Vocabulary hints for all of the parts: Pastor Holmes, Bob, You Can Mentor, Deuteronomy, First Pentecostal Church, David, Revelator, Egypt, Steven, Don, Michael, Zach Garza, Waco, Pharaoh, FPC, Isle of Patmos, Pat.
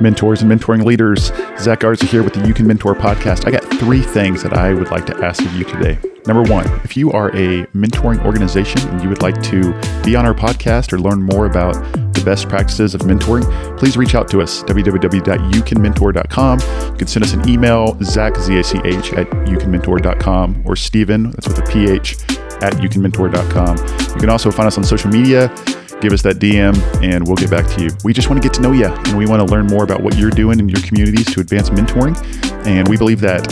Mentors and mentoring leaders. Zach Garza here with the You Can Mentor podcast. I got three things that I would like to ask of you today. Number one, if you are a mentoring organization and you would like to be on our podcast or learn more about the best practices of mentoring, please reach out to us, www.youcanmentor.com. You can send us an email, Zach, Z-A-C-H, at youcanmentor.com, or Steven, that's with a PH, at youcanmentor.com. You can also find us on social media. Give us that DM and we'll get back to you. We just want to get to know you and we want to learn more about what you're doing in your communities to advance mentoring. And we believe that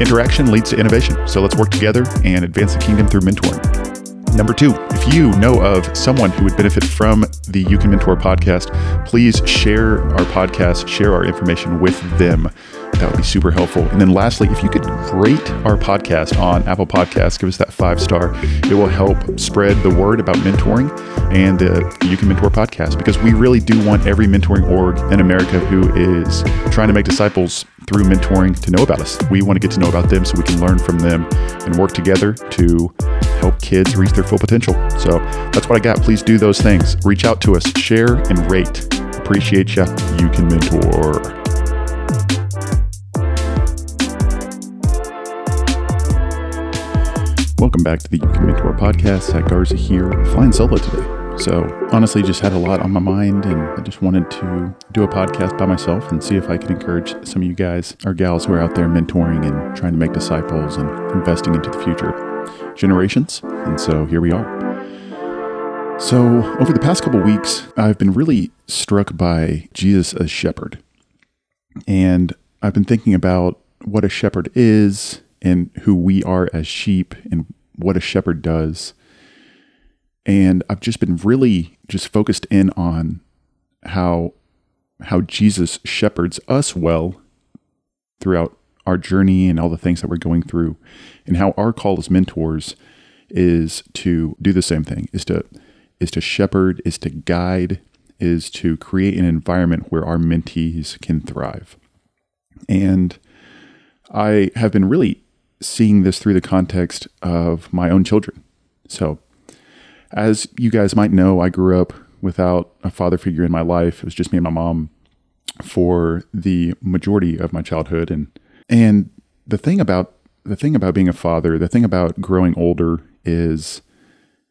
interaction leads to innovation. So let's work together and advance the kingdom through mentoring. Number two, if you know of someone who would benefit from the You Can Mentor podcast, please share our podcast, share our information with them. That would be super helpful. And then lastly, if you could rate our podcast on Apple Podcasts, give us that 5-star. It will help spread the word about mentoring and the You Can Mentor podcast, because we really do want every mentoring org in America who is trying to make disciples through mentoring to know about us. We want to get to know about them so we can learn from them and work together to help kids reach their full potential. So that's what I got. Please do those things. Reach out to us, share and rate. Appreciate you. You Can Mentor. Welcome back to the You Can Mentor podcast. Zach Garza here, flying solo today. So honestly, just had a lot on my mind and I just wanted to do a podcast by myself and see if I could encourage some of you guys or gals who are out there mentoring and trying to make disciples and investing into the future generations. And so here we are. So over the past couple weeks, I've been really struck by Jesus as shepherd. And I've been thinking about what a shepherd is and who we are as sheep and what a shepherd does. And I've just been really just focused in on how Jesus shepherds us well throughout our journey and all the things that we're going through, and how our call as mentors is to do the same thing, is to shepherd, is to guide, is to create an environment where our mentees can thrive. And I have been really seeing this through the context of my own children. So as you guys might know, I grew up without a father figure in my life. It was just me and my mom for the majority of my childhood. And the thing about being a father, the thing about growing older, is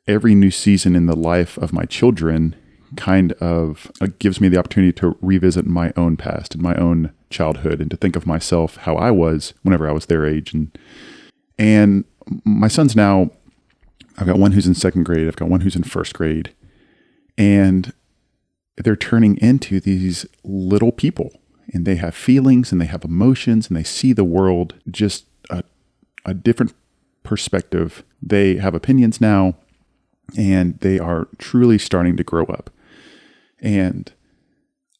every new season in the life of my children kind of gives me the opportunity to revisit my own past and my own childhood, and to think of myself how I was whenever I was their age. And my sons now, I've got one who's in second grade, I've got one who's in first grade, and they're turning into these little people, and they have feelings and they have emotions and they see the world just a different perspective. They have opinions now and they are truly starting to grow up. And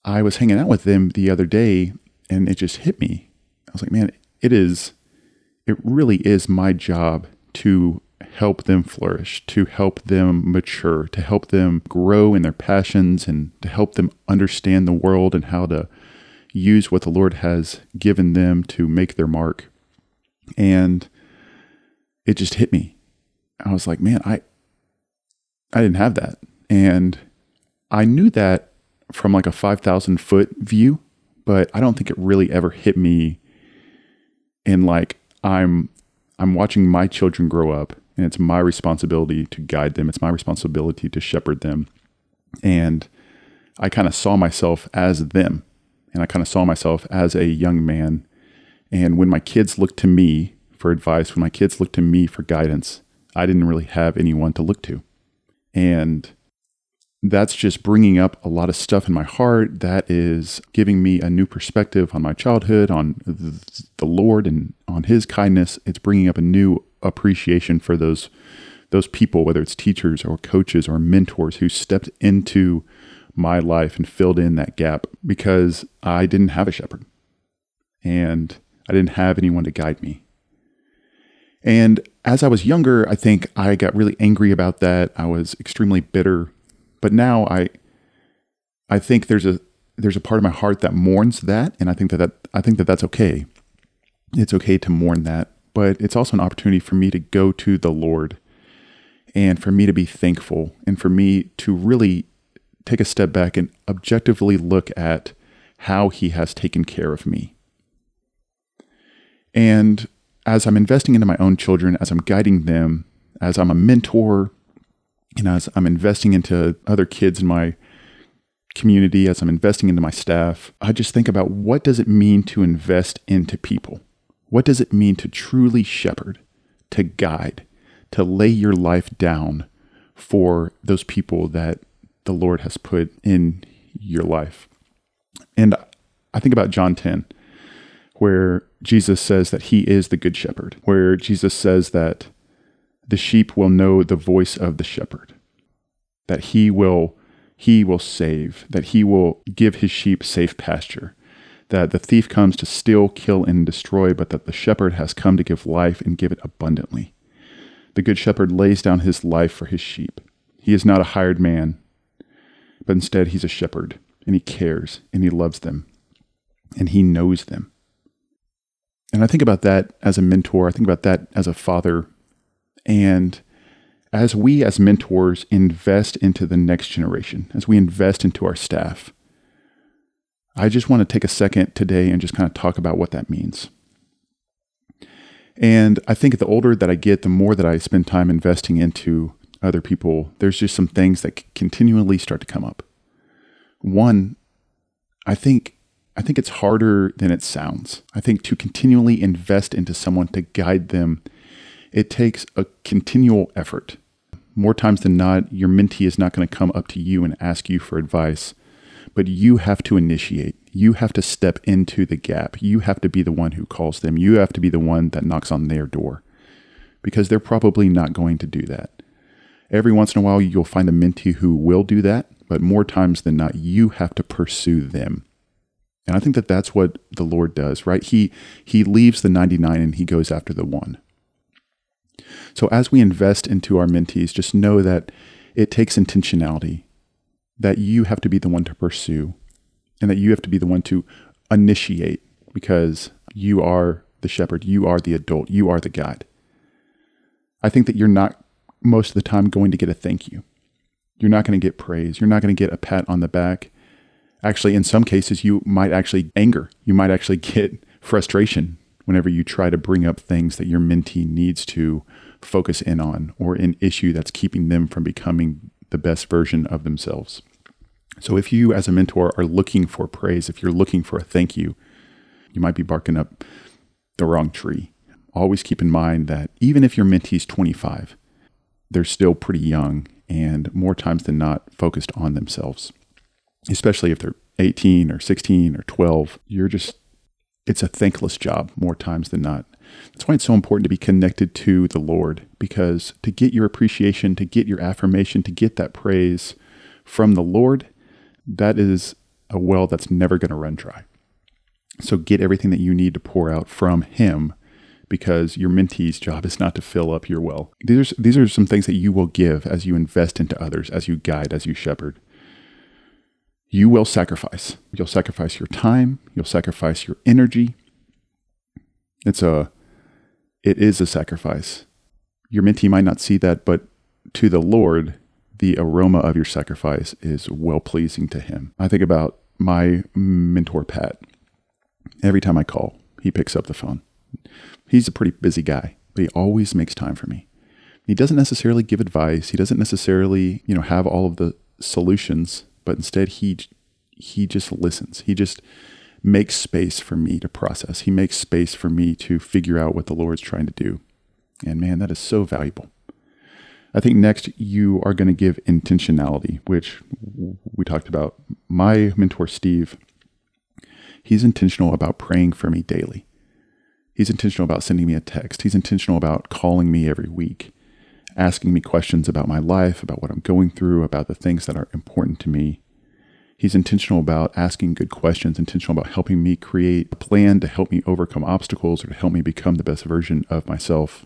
I was hanging out with them the other day and it just hit me. I was like, man, it really is my job to help them flourish, to help them mature, to help them grow in their passions, and to help them understand the world and how to use what the Lord has given them to make their mark. And it just hit me. I was like, man, I didn't have that. And I knew that from like a 5,000 foot view, but I don't think it really ever hit me in like, I'm watching my children grow up and it's my responsibility to guide them. It's my responsibility to shepherd them. And I kind of saw myself as them, and I kind of saw myself as a young man. And when my kids looked to me for advice, when my kids looked to me for guidance, I didn't really have anyone to look to. And that's just bringing up a lot of stuff in my heart that is giving me a new perspective on my childhood, on the Lord and on his kindness. It's bringing up a new appreciation for those those people, whether it's teachers or coaches or mentors who stepped into my life and filled in that gap, because I didn't have a shepherd and I didn't have anyone to guide me. And as I was younger, I think I got really angry about that. I was extremely bitter. But now I think there's a part of my heart that mourns that, and I think that that's okay. It's okay to mourn that, but it's also an opportunity for me to go to the Lord and for me to be thankful and for me to really take a step back and objectively look at how He has taken care of me. And as I'm investing into my own children, as I'm guiding them, as I'm a mentor, and as I'm investing into other kids in my community, as I'm investing into my staff, I just think about, what does it mean to invest into people? What does it mean to truly shepherd, to guide, to lay your life down for those people that the Lord has put in your life? And I think about John 10, where Jesus says that He is the good shepherd, where Jesus says that the sheep will know the voice of the shepherd, that He will save, that He will give His sheep safe pasture, that the thief comes to steal, kill, and destroy, but that the shepherd has come to give life and give it abundantly. The good shepherd lays down his life for his sheep. He is not a hired man, but instead he's a shepherd, and he cares, and he loves them, and he knows them. And I think about that as a mentor. I think about that as a father. And as we as mentors invest into the next generation, as we invest into our staff, I just want to take a second today and just kind of talk about what that means. And I think the older that I get, the more that I spend time investing into other people, there's just some things that continually start to come up. One, I think it's harder than it sounds. I think to continually invest into someone to guide them, it takes a continual effort. More times than not, your mentee is not going to come up to you and ask you for advice, but you have to initiate. You have to step into the gap. You have to be the one who calls them. You have to be the one that knocks on their door, because they're probably not going to do that. Every once in a while, you'll find a mentee who will do that, but more times than not, you have to pursue them. And I think that that's what the Lord does, right? He leaves the 99 and He goes after the one. So as we invest into our mentees, just know that it takes intentionality, that you have to be the one to pursue, and that you have to be the one to initiate, because you are the shepherd, you are the adult, you are the guide. I think that you're not most of the time going to get a thank you. You're not going to get praise. You're not going to get a pat on the back. Actually, in some cases, you might actually anger. You might actually get frustration whenever you try to bring up things that your mentee needs to focus in on, or an issue that's keeping them from becoming the best version of themselves. So if you as a mentor are looking for praise, if you're looking for a thank you, you might be barking up the wrong tree. Always keep in mind that even if your mentee's 25, they're still pretty young and more times than not focused on themselves. Especially if they're 18 or 16 or 12, it's a thankless job more times than not. That's why it's so important to be connected to the Lord, because to get your appreciation, to get your affirmation, to get that praise from the Lord, that is a well that's never going to run dry. So get everything that you need to pour out from Him, because your mentee's job is not to fill up your well. These are some things that you will give as you invest into others, as you guide, as you shepherd. You will sacrifice. You'll sacrifice your time. You'll sacrifice your energy. It is a sacrifice. Your mentee might not see that, but to the Lord, the aroma of your sacrifice is well-pleasing to Him. I think about my mentor, Pat. Every time I call, he picks up the phone. He's a pretty busy guy, but he always makes time for me. He doesn't necessarily give advice. He doesn't necessarily, have all of the solutions, but instead he just listens. He just makes space for me to process. He makes space for me to figure out what the Lord's trying to do. And man, that is so valuable. I think next you are going to give intentionality, which we talked about. My mentor, Steve, he's intentional about praying for me daily. He's intentional about sending me a text. He's intentional about calling me every week, asking me questions about my life, about what I'm going through, about the things that are important to me. He's intentional about asking good questions, intentional about helping me create a plan to help me overcome obstacles or to help me become the best version of myself.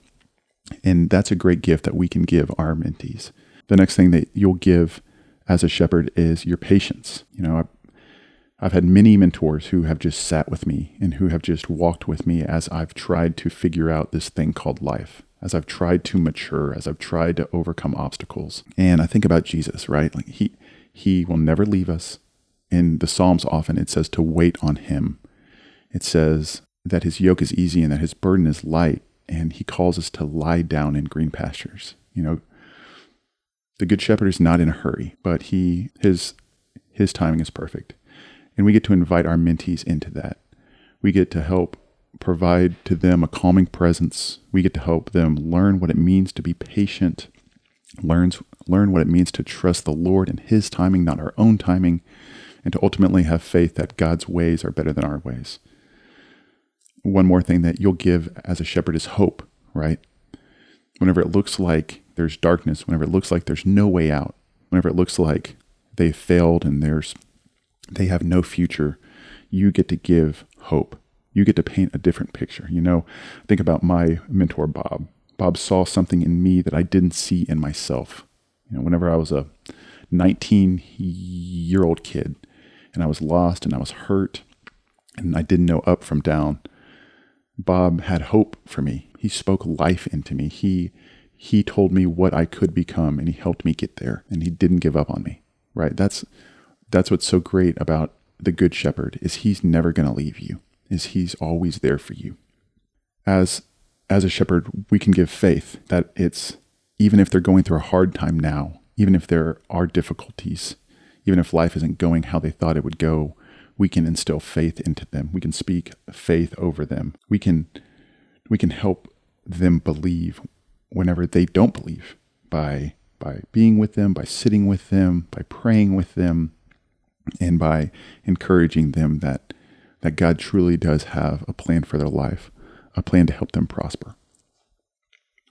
And that's a great gift that we can give our mentees. The next thing that you'll give as a shepherd is your patience. You know, I've had many mentors who have just sat with me and who have just walked with me as I've tried to figure out this thing called life, as I've tried to mature, as I've tried to overcome obstacles. And I think about Jesus, right? Like he will never leave us. In the Psalms, often it says to wait on him. It says that his yoke is easy and that his burden is light, and he calls us to lie down in green pastures. You know, the good shepherd is not in a hurry, but his timing is perfect. And we get to invite our mentees into that. We get to help provide to them a calming presence. We get to help them learn what it means to be patient, learn what it means to trust the Lord and his timing, not our own timing, and to ultimately have faith that God's ways are better than our ways. One more thing that you'll give as a shepherd is hope, right? Whenever it looks like there's darkness, whenever it looks like there's no way out, whenever it looks like they've failed and they have no future, you get to give hope. You get to paint a different picture. You know, think about my mentor, Bob. Bob saw something in me that I didn't see in myself. You know, whenever I was a 19-year-old kid and I was lost and I was hurt and I didn't know up from down, Bob had hope for me. He spoke life into me. He told me what I could become, and he helped me get there, and he didn't give up on me, right? That's what's so great about the good shepherd is he's never going to leave you, is he's always there for you. As a shepherd, we can give faith that it's, even if they're going through a hard time now, even if there are difficulties, even if life isn't going how they thought it would go, we can instill faith into them. We can speak faith over them. We can help them believe whenever they don't believe by being with them, by sitting with them, by praying with them, and by encouraging them that God truly does have a plan for their life, a plan to help them prosper.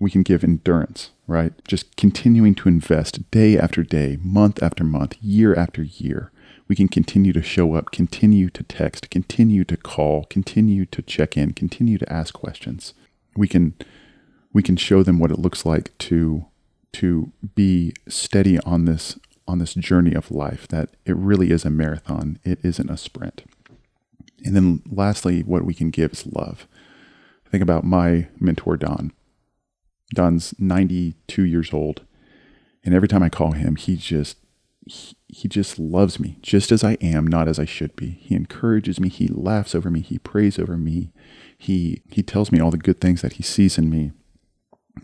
We can give endurance, right? Just continuing to invest day after day, month after month, year after year. We can continue to show up, continue to text, continue to call, continue to check in, continue to ask questions. We can show them what it looks like to be steady on this journey of life, that it really is a marathon. It isn't a sprint. And then lastly, what we can give is love. I think about my mentor, Don. Don's 92 years old, and every time I call him, he just loves me just as I am, not as I should be. He encourages me. He laughs over me. He prays over me. He tells me all the good things that he sees in me,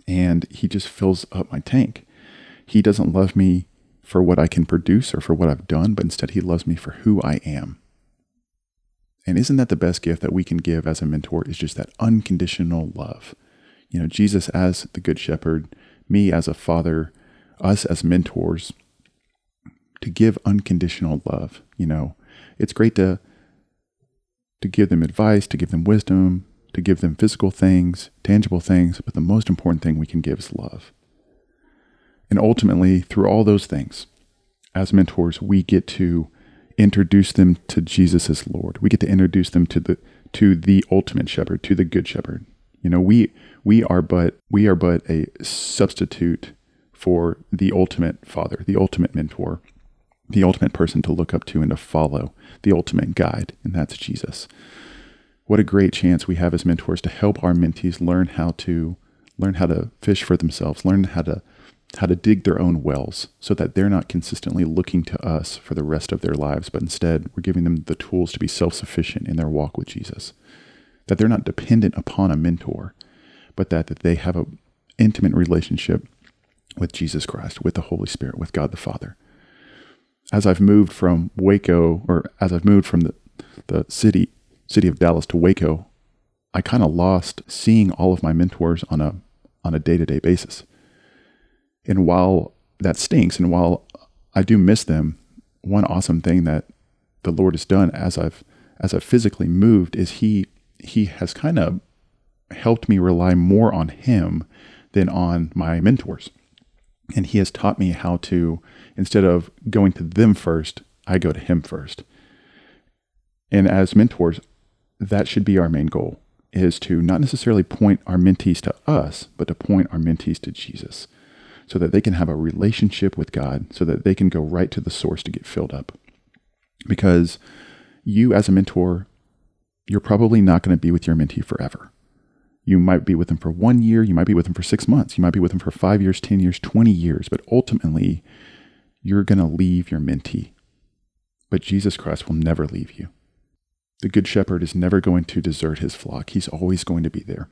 and he just fills up my tank. He doesn't love me for what I can produce or for what I've done, but instead he loves me for who I am. And isn't that the best gift that we can give as a mentor, is just that unconditional love? You know, Jesus as the good shepherd, me as a father, us as mentors, to give unconditional love. You know, it's great to give them advice, to give them wisdom, to give them physical things, tangible things, but the most important thing we can give is love. And ultimately, through all those things, as mentors, we get to introduce them to Jesus as Lord. We get to introduce them to the ultimate shepherd, to the good shepherd. You know, we are but a substitute for the ultimate father, the ultimate mentor, the ultimate person to look up to and to follow, the ultimate guide, and that's Jesus. What a great chance we have as mentors to help our mentees learn how to fish for themselves, learn how to dig their own wells, so that they're not consistently looking to us for the rest of their lives, but instead we're giving them the tools to be self-sufficient in their walk with Jesus. That they're not dependent upon a mentor, but that they have an intimate relationship with Jesus Christ, with the Holy Spirit, with God the Father. As I've moved from Waco, or as I've moved from the city of Dallas to Waco, I kind of lost seeing all of my mentors on a day-to-day basis. And while that stinks, and while I do miss them, one awesome thing that the Lord has done as I've physically moved is He has kind of helped me rely more on him than on my mentors. And he has taught me how to, instead of going to them first, I go to him first. And as mentors, that should be our main goal, is to not necessarily point our mentees to us, but to point our mentees to Jesus so that they can have a relationship with God, so that they can go right to the source to get filled up. Because you as a mentor, you're probably not going to be with your mentee forever. You might be with them for 1 year. You might be with them for 6 months. You might be with them for 5 years, 10 years, 20 years. But ultimately, you're going to leave your mentee. But Jesus Christ will never leave you. The Good Shepherd is never going to desert his flock. He's always going to be there.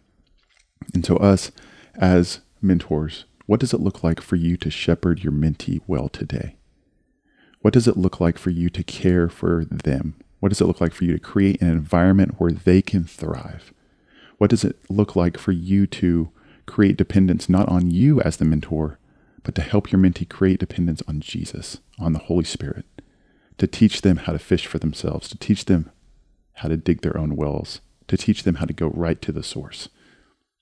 And so us as mentors, what does it look like for you to shepherd your mentee well today? What does it look like for you to care for them? What does it look like for you to create an environment where they can thrive? What does it look like for you to create dependence not on you as the mentor, but to help your mentee create dependence on Jesus, on the Holy Spirit, to teach them how to fish for themselves, to teach them how to dig their own wells, to teach them how to go right to the source?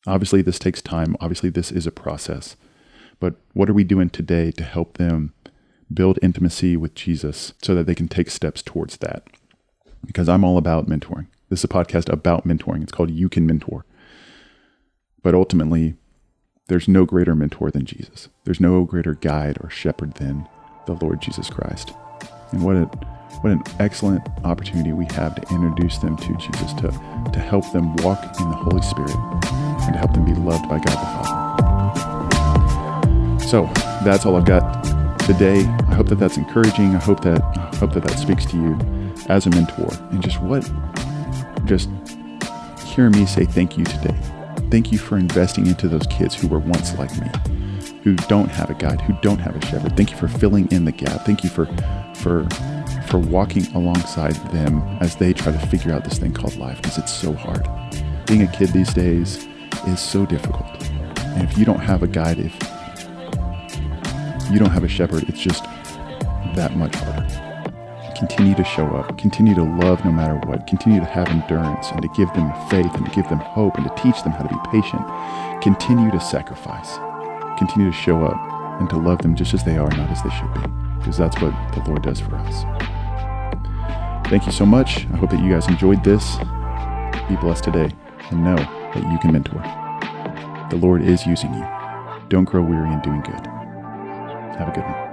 Obviously, this takes time. Obviously, this is a process. But what are we doing today to help them build intimacy with Jesus so that they can take steps towards that? Because I'm all about mentoring. This is a podcast about mentoring. It's called You Can Mentor. But ultimately, there's no greater mentor than Jesus. There's no greater guide or shepherd than the Lord Jesus Christ. And what an excellent opportunity we have to introduce them to Jesus, to help them walk in the Holy Spirit and to help them be loved by God the Father. So that's all I've got today. I hope that that's encouraging. I hope that speaks to you as a mentor. And just hear me say thank you today. Thank you for investing into those kids who were once like me, who don't have a guide, who don't have a shepherd. Thank you for filling in the gap. Thank you for walking alongside them as they try to figure out this thing called life, because it's so hard. Being a kid these days is so difficult. And if you don't have a guide, if you don't have a shepherd, it's just that much harder. Continue to show up, continue to love no matter what, continue to have endurance and to give them faith and to give them hope and to teach them how to be patient. Continue to sacrifice, continue to show up and to love them just as they are, not as they should be, because that's what the Lord does for us. Thank you so much. I hope that you guys enjoyed this. Be blessed today and know that you can mentor. The Lord is using you. Don't grow weary in doing good. Have a good one.